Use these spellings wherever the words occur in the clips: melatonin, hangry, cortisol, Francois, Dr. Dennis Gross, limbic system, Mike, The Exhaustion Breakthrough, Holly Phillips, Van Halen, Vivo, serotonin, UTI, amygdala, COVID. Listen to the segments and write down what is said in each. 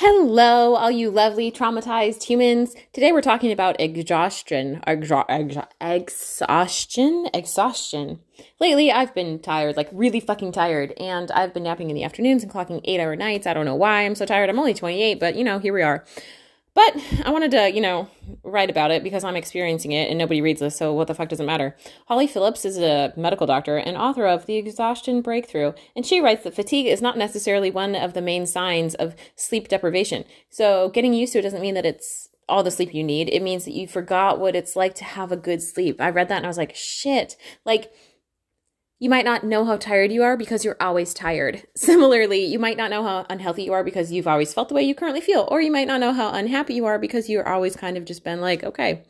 Hello, all you lovely traumatized humans. Today we're talking about exhaustion. Lately, I've been tired, like really fucking tired, and I've been napping in the afternoons and clocking 8-hour nights. I don't know why I'm so tired. I'm only 28, but here we are. But I wanted to, write about it because I'm experiencing it and nobody reads this, so what the fuck does it matter? Holly Phillips is a medical doctor and author of The Exhaustion Breakthrough, and she writes that fatigue is not necessarily one of the main signs of sleep deprivation. So getting used to it doesn't mean that it's all the sleep you need. It means that you forgot what it's like to have a good sleep. I read that and I was like, shit, you might not know how tired you are because you're always tired. Similarly, you might not know how unhealthy you are because you've always felt the way you currently feel, or you might not know how unhappy you are because you're always kind of just been like, okay.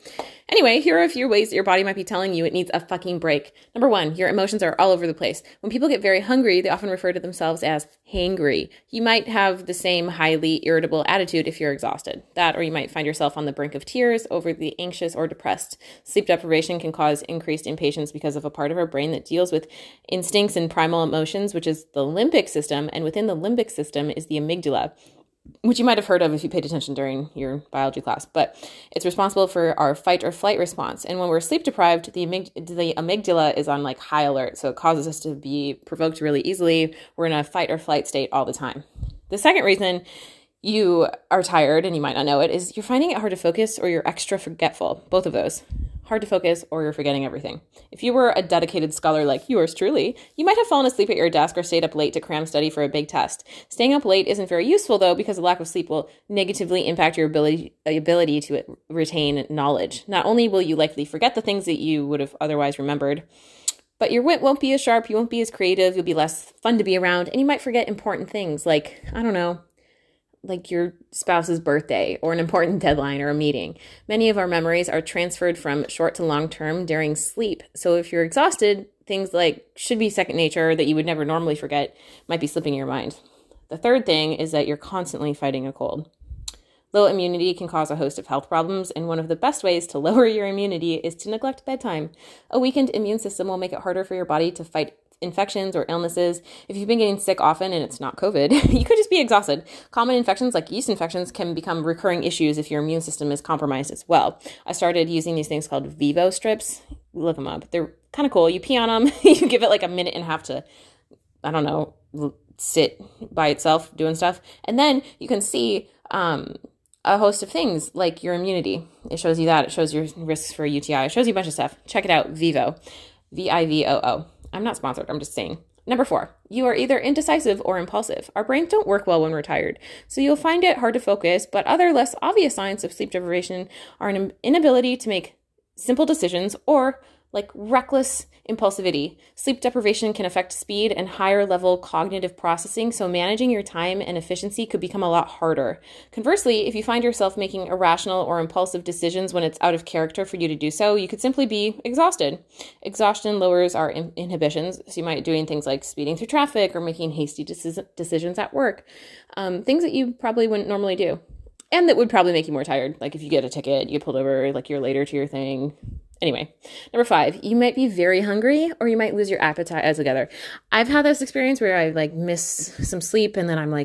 Anyway, here are a few ways that your body might be telling you it needs a fucking break. Number one, your emotions are all over the place. When people get very hungry, they often refer to themselves as hangry. You might have the same highly irritable attitude if you're exhausted. That, or you might find yourself on the brink of tears, overly anxious, or depressed. Sleep deprivation can cause increased impatience because of a part of our brain that deals with instincts and primal emotions, which is the limbic system, and within the limbic system is the amygdala, which you might have heard of if you paid attention during your biology class, but it's responsible for our fight or flight response. And when we're sleep deprived, the amygdala is on high alert, so it causes us to be provoked really easily. We're in a fight or flight state all the time. The second reason you are tired, and you might not know it, is you're finding it hard to focus or you're extra forgetful, both of those. Hard to focus, or you're forgetting everything. If you were a dedicated scholar like yours truly, you might have fallen asleep at your desk or stayed up late to cram study for a big test. Staying up late isn't very useful, though, because a lack of sleep will negatively impact your ability to retain knowledge. Not only will you likely forget the things that you would have otherwise remembered, but your wit won't be as sharp, you won't be as creative, you'll be less fun to be around, and you might forget important things like, your spouse's birthday or an important deadline or a meeting. Many of our memories are transferred from short to long term during sleep. So if you're exhausted, things like should be second nature that you would never normally forget might be slipping your mind. The third thing is that you're constantly fighting a cold. Low immunity can cause a host of health problems, and one of the best ways to lower your immunity is to neglect bedtime. A weakened immune system will make it harder for your body to fight infections or illnesses. If you've been getting sick often and it's not COVID, you could just be exhausted. Common infections like yeast infections can become recurring issues if your immune system is compromised as well. I started using these things called Vivo strips. Look them up. They're kind of cool. You pee on them. You give it a minute and a half to, sit by itself doing stuff. And then you can see a host of things like your immunity. It shows you that. It shows your risks for UTI. It shows you a bunch of stuff. Check it out. Vivo. V-I-V-O-O. I'm not sponsored. I'm just saying. Number four, you are either indecisive or impulsive. Our brains don't work well when we're tired, so you'll find it hard to focus, but other less obvious signs of sleep deprivation are an inability to make simple decisions or reckless impulsivity. Sleep deprivation can affect speed and higher level cognitive processing, so managing your time and efficiency could become a lot harder. Conversely, if you find yourself making irrational or impulsive decisions when it's out of character for you to do so, you could simply be exhausted. Exhaustion lowers our inhibitions, so you might be doing things like speeding through traffic or making hasty decisions at work, things that you probably wouldn't normally do, and that would probably make you more tired. If you get a ticket, you get pulled over, you're later to your thing. Anyway, number five, you might be very hungry or you might lose your appetite altogether. I've had this experience where I miss some sleep and then I'm I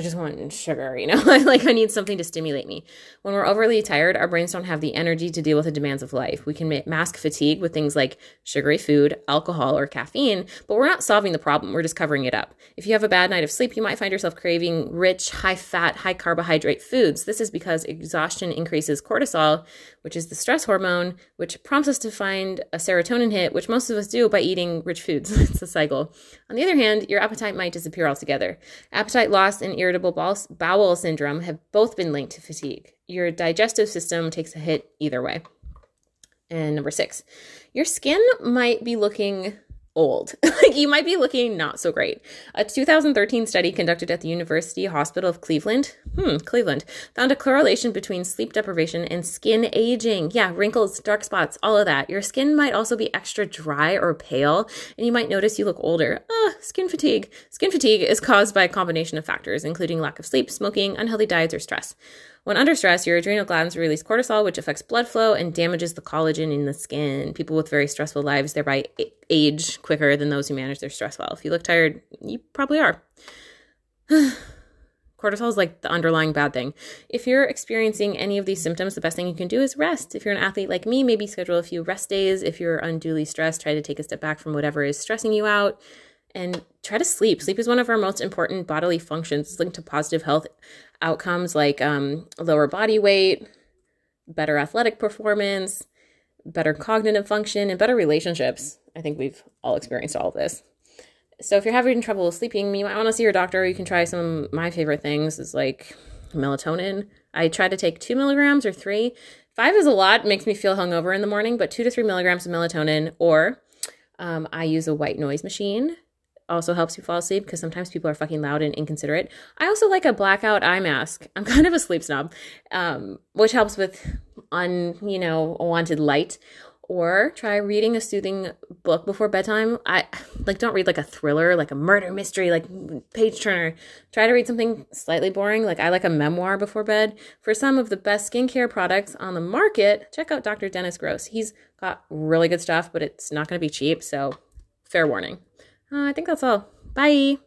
just want sugar, I need something to stimulate me. When we're overly tired, our brains don't have the energy to deal with the demands of life. We can mask fatigue with things like sugary food, alcohol, or caffeine, but we're not solving the problem. We're just covering it up. If you have a bad night of sleep, you might find yourself craving rich, high-fat, high-carbohydrate foods. This is because exhaustion increases cortisol, which is the stress hormone, which prompts us to find a serotonin hit, which most of us do by eating rich foods. It's a cycle. On the other hand, your appetite might disappear altogether. Appetite loss and irritable bowel syndrome have both been linked to fatigue. Your digestive system takes a hit either way. And number six, your skin might be looking old. You might be looking not so great. A 2013 study conducted at the University Hospital of Cleveland, found a correlation between sleep deprivation and skin aging. Yeah, wrinkles, dark spots, all of that. Your skin might also be extra dry or pale, and you might notice you look older. Skin fatigue. Skin fatigue is caused by a combination of factors, including lack of sleep, smoking, unhealthy diets, or stress. When under stress, your adrenal glands release cortisol, which affects blood flow and damages the collagen in the skin. People with very stressful lives thereby age quicker than those who manage their stress well. If you look tired, you probably are. Cortisol is like the underlying bad thing. If you're experiencing any of these symptoms, the best thing you can do is rest. If you're an athlete like me, maybe schedule a few rest days. If you're unduly stressed, try to take a step back from whatever is stressing you out and try to sleep. Sleep is one of our most important bodily functions. It's linked to positive health outcomes like lower body weight, better athletic performance, better cognitive function, and better relationships. I think we've all experienced all of this. So if you're having trouble sleeping, you might want to see your doctor. You can try some of my favorite things is like melatonin. I try to take 2 milligrams or 3. 5 is a lot. It makes me feel hungover in the morning, but 2 to 3 milligrams of melatonin. Or I use a white noise machine. Also helps you fall asleep because sometimes people are fucking loud and inconsiderate. I also like a blackout eye mask. I'm kind of a sleep snob, which helps with unwanted light. Or try reading a soothing book before bedtime. Don't read like a thriller, like a murder mystery, like page turner. Try to read something slightly boring. Like I like a memoir before bed. For some of the best skincare products on the market, check out Dr. Dennis Gross. He's got really good stuff, but it's not going to be cheap. So fair warning. I think that's all. Bye.